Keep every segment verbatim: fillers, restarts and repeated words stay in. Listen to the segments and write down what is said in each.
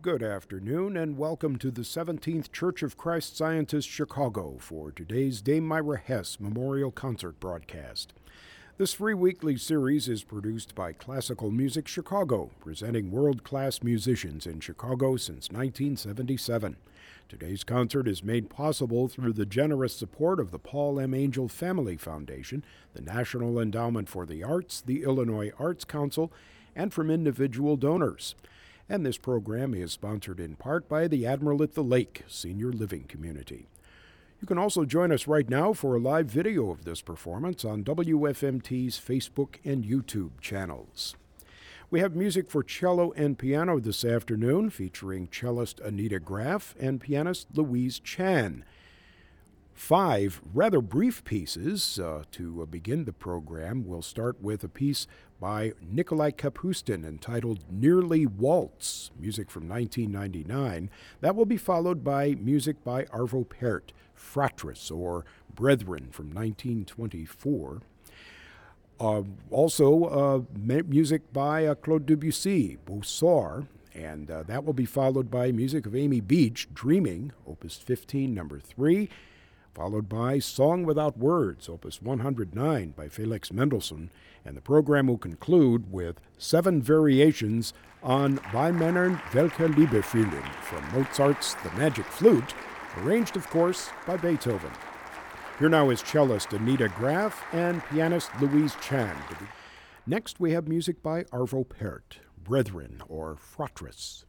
Good afternoon and welcome to the Seventeenth Church of Christ, Scientist, Chicago for today's Dame Myra Hess Memorial Concert Broadcast. This free weekly series is produced by Classical Music Chicago, presenting world-class musicians in Chicago since nineteen seventy-seven. Today's concert is made possible through the generous support of the Paul M. Angel Family Foundation, the National Endowment for the Arts, the Illinois Arts Council, and from individual donors. And this program is sponsored in part by the Admiral at the Lake Senior Living Community. You can also join us right now for a live video of this performance on W F M T's Facebook and YouTube channels. We have music for cello and piano this afternoon, featuring cellist Anita Graef and pianist Louise Chan. Five rather brief pieces uh, to uh, begin the program. We'll start with a piece by Nikolai Kapustin entitled Nearly Waltz, music from nineteen ninety-nine. That will be followed by music by Arvo Pärt, Fratres or Brethren from nineteen twenty-four. Uh, also uh, music by uh, Claude Debussy, Mozart, and uh, that will be followed by music of Amy Beach, Dreaming, Opus fifteen, number three. Followed by Song Without Words, Opus one oh nine by Felix Mendelssohn. And the program will conclude with seven variations on Bei Männern welche Liebe fühlen from Mozart's The Magic Flute, arranged, of course, by Beethoven. Here now is cellist Anita Graef and pianist Louise Chan. Next, we have music by Arvo Pärt, Brethren or Fratres.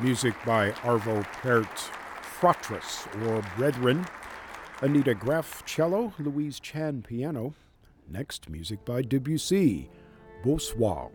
music by Arvo Pärt's Fratres, or Brethren, Anita Graef, cello, Louise Chan, piano. Next, music by Debussy, Beau Soir.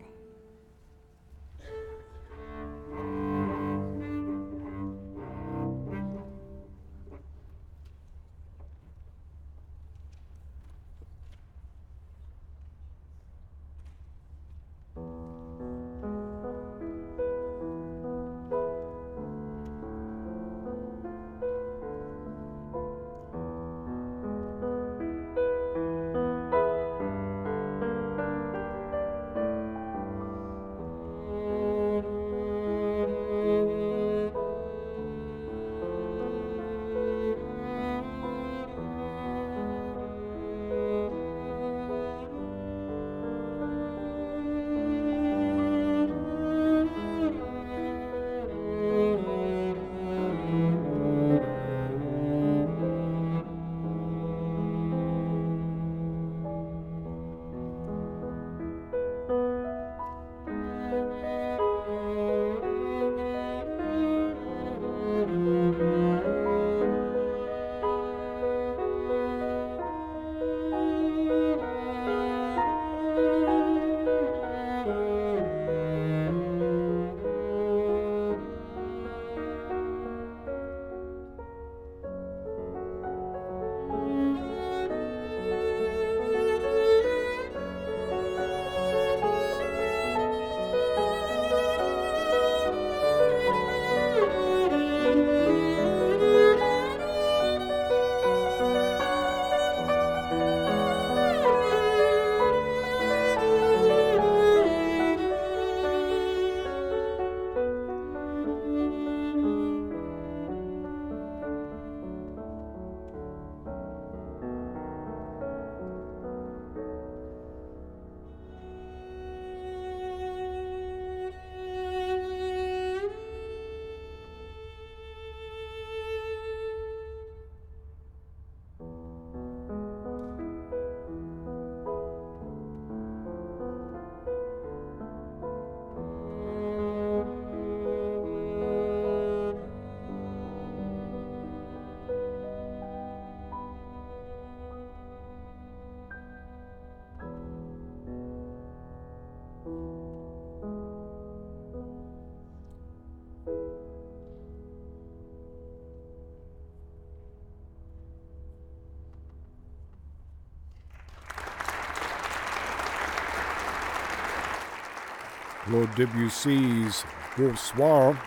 Claude Debussy's Beau Soir,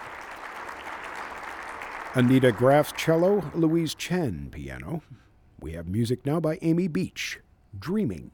Anita Graef, cello, Louise Chan, piano. We have music now by Amy Beach, Dreaming.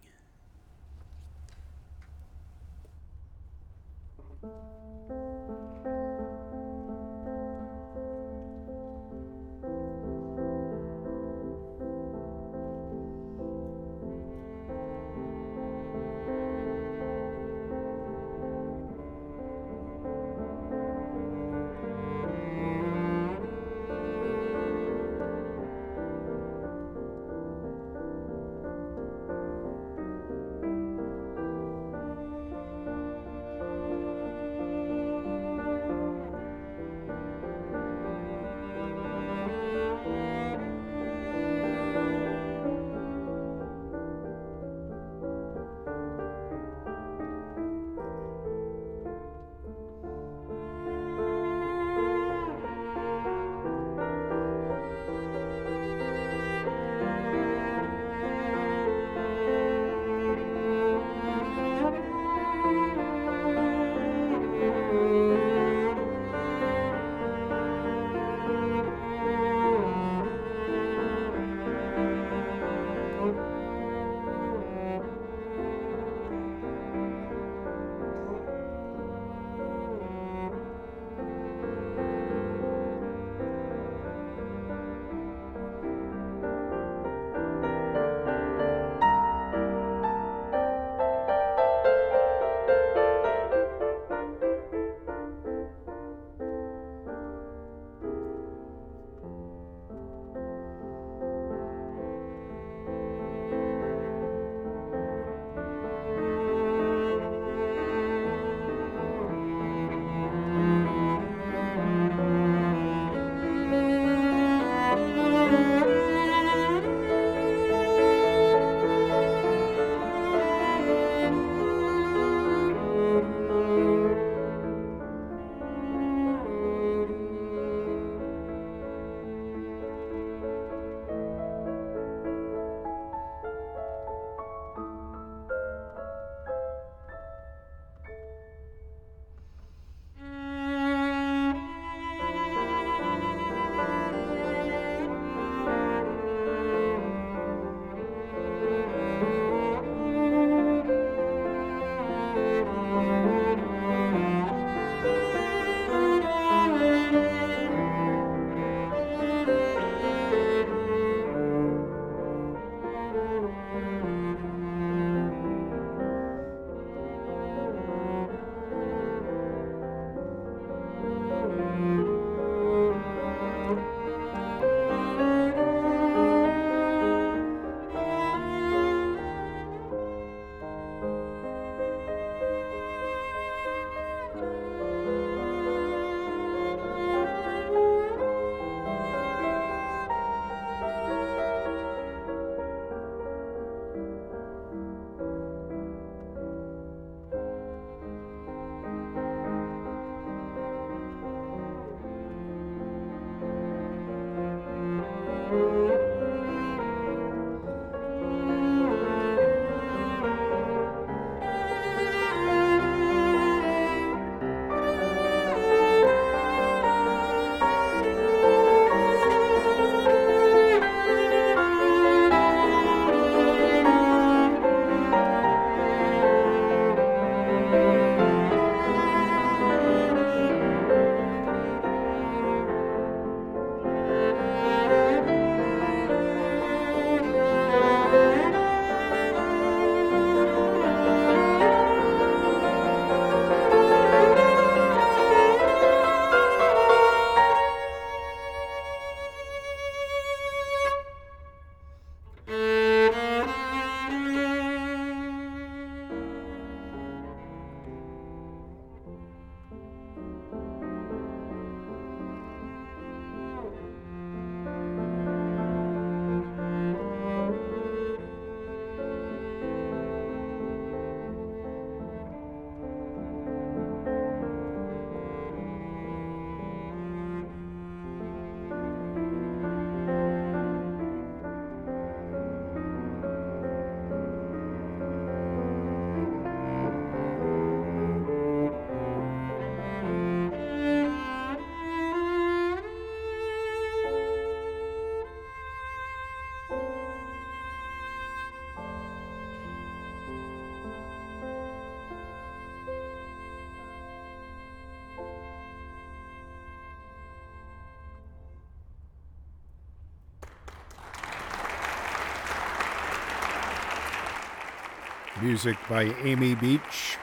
Music by Amy Beach.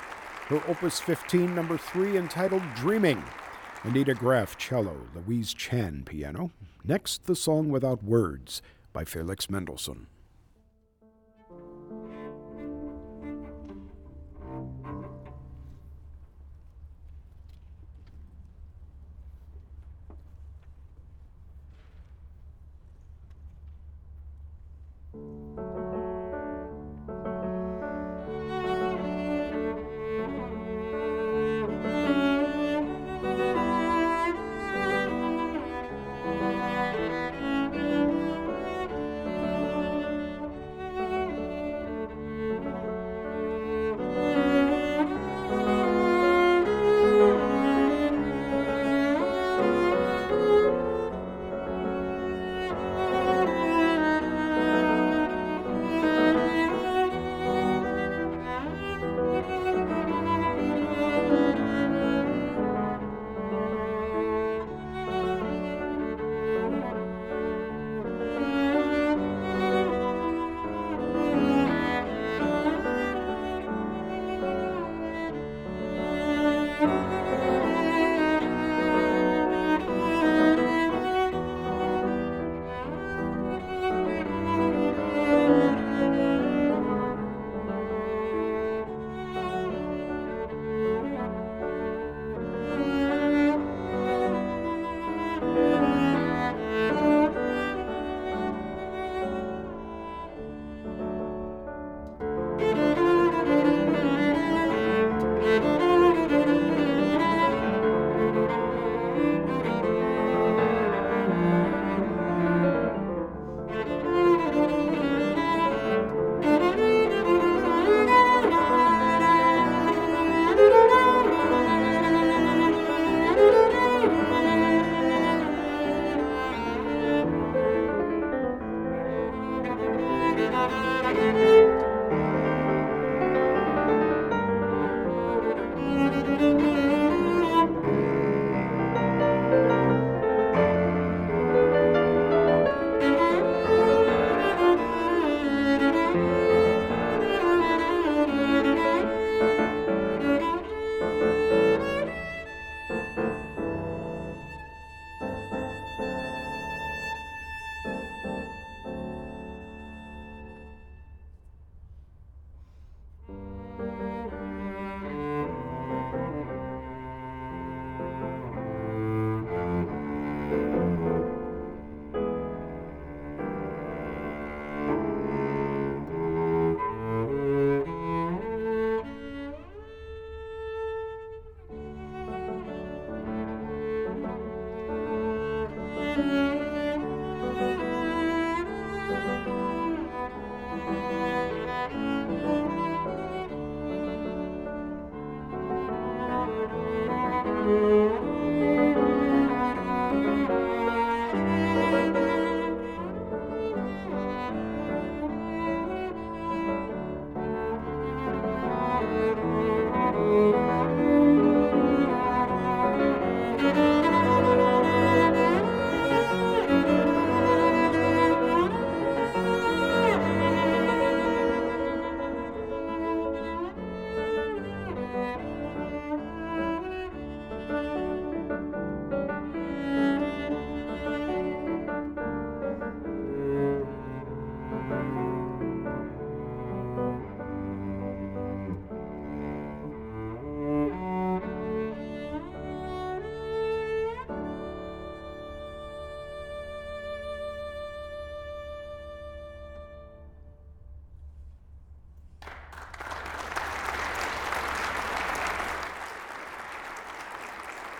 Her Opus fifteen, number three, entitled Dreaming. Anita Graef, cello, Louise Chan, piano. Next, the Song Without Words by Felix Mendelssohn.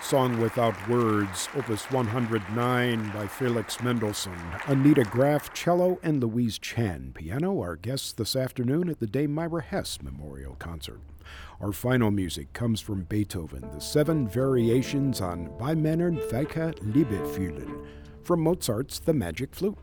Song Without Words, Opus one oh nine by Felix Mendelssohn. Anita Graef, cello, and Louise Chan, piano, our guests this afternoon at the Dame Myra Hess Memorial Concert. Our final music comes from Beethoven, the seven variations on Bei Männern weicher Liebe fühlen, from Mozart's The Magic Flute.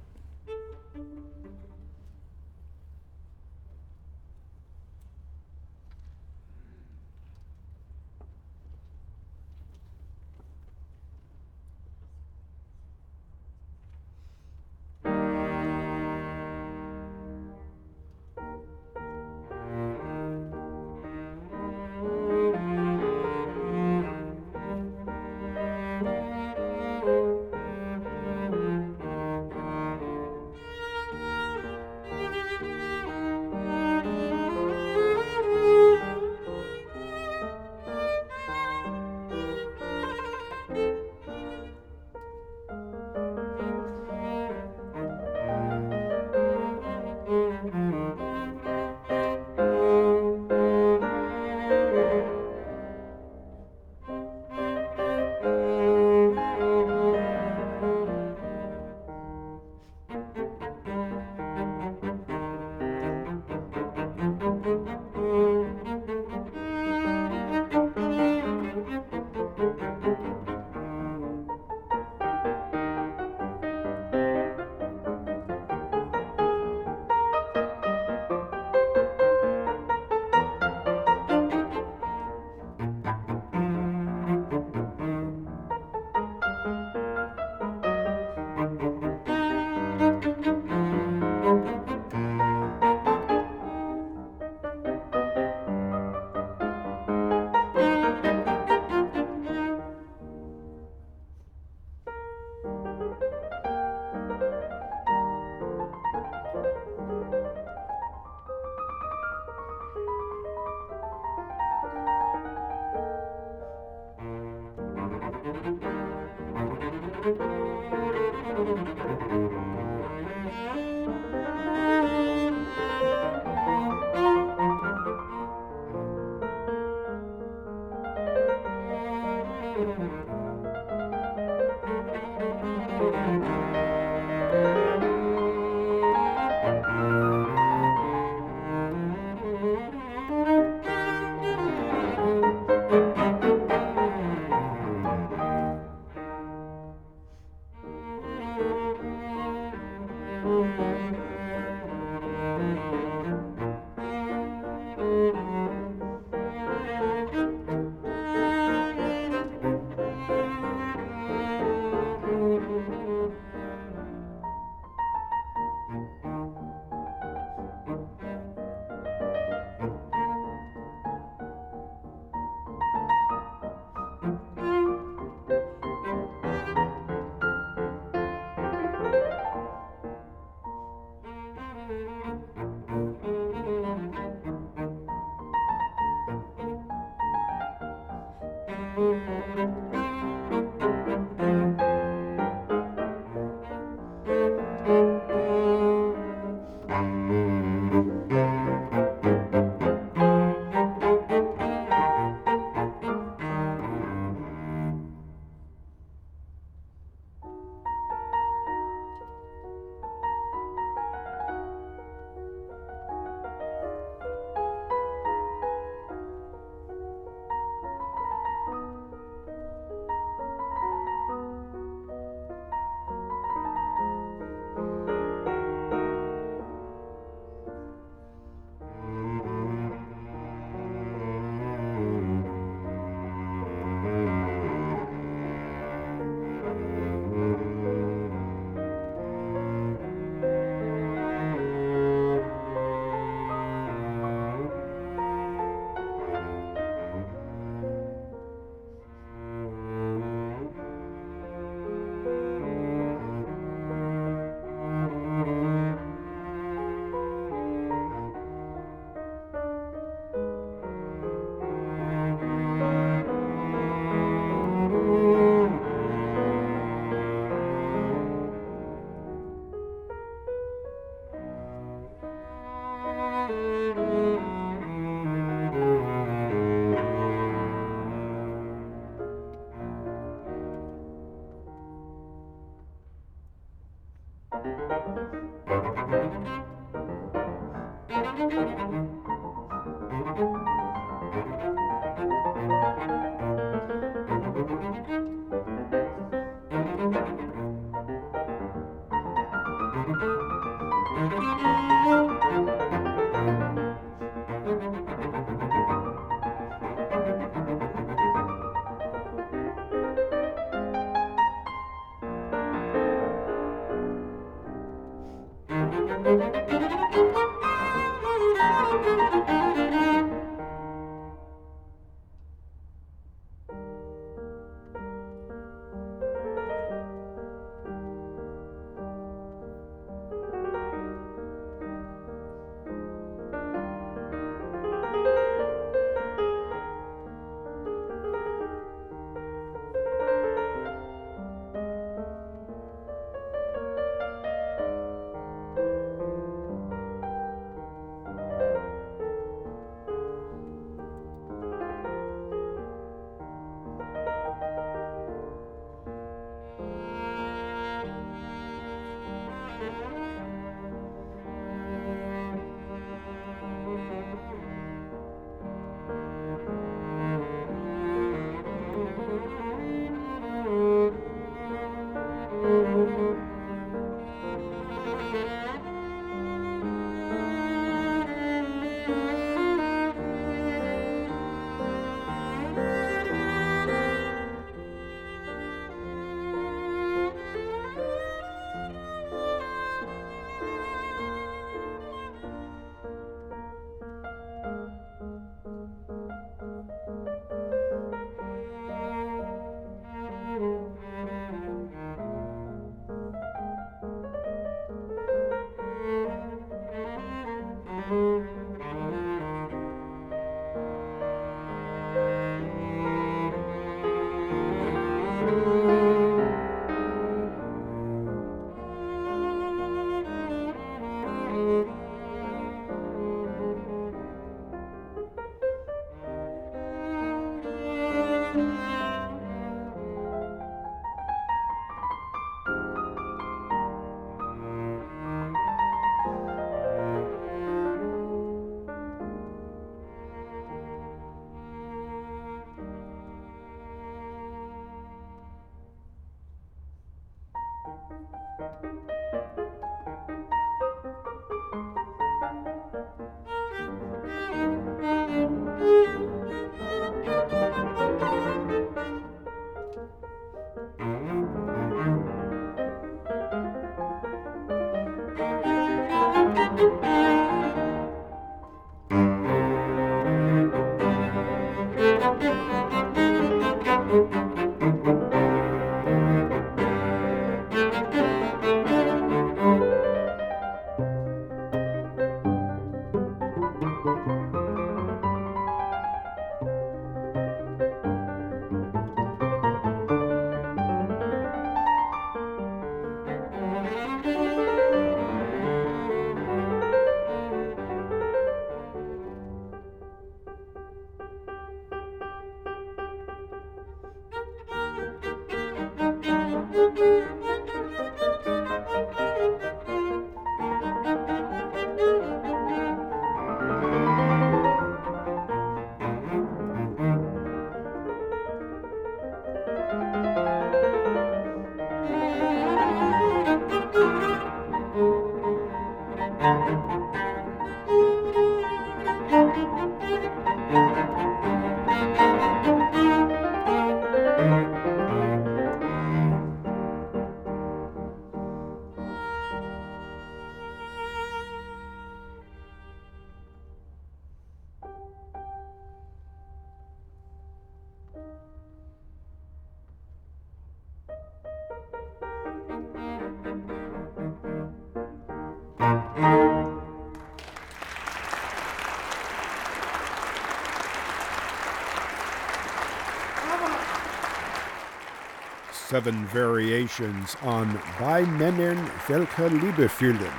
Seven variations on Bei Männern welche Liebe fühlen,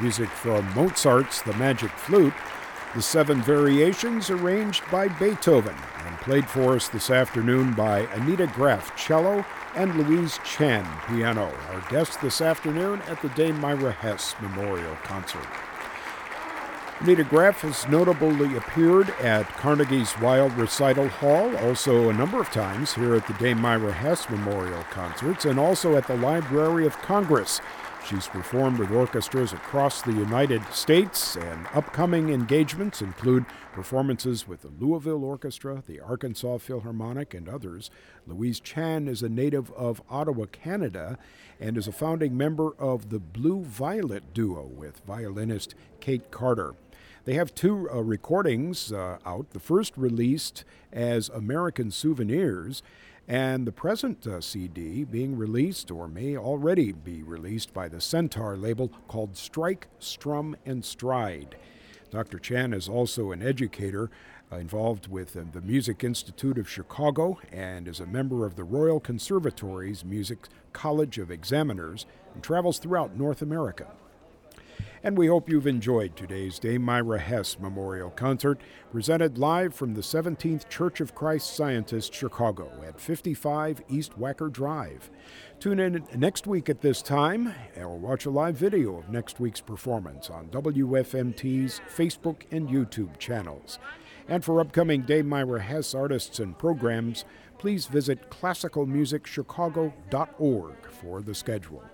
music from Mozart's The Magic Flute, the seven variations arranged by Beethoven and played for us this afternoon by Anita Graef, cello, and Louise Chan, piano, our guest this afternoon at the Dame Myra Hess Memorial Concert. Anita Graef has notably appeared at Carnegie's Wild Recital Hall, also a number of times here at the Dame Myra Hess Memorial Concerts, and also at the Library of Congress. She's performed with orchestras across the United States, and upcoming engagements include performances with the Louisville Orchestra, the Arkansas Philharmonic, and others. Louise Chan is a native of Ottawa, Canada, and is a founding member of the Blue Violet Duo with violinist Kate Carter. They have two uh, recordings uh, out, the first released as American Souvenirs, and the present uh, C D being released, or may already be released, by the Centaur label, called Strike, Strum, and Stride. Doctor Chan is also an educator uh, involved with uh, the Music Institute of Chicago, and is a member of the Royal Conservatory's Music College of Examiners, and travels throughout North America. And we hope you've enjoyed today's Dame Myra Hess Memorial Concert, presented live from the Seventeenth Church of Christ, Scientist, Chicago, at fifty-five East Wacker Drive. Tune in next week at this time, or watch a live video of next week's performance on W F M T's Facebook and YouTube channels. And for upcoming Dame Myra Hess artists and programs, please visit classical music chicago dot org for the schedule.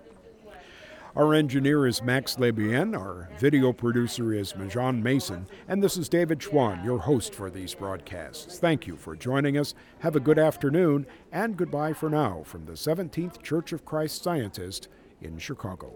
Our engineer is Max Lebien, our video producer is Majon Mason, and this is David Schwan, your host for these broadcasts. Thank you for joining us. Have a good afternoon, and goodbye for now from the Seventeenth Church of Christ Scientist in Chicago.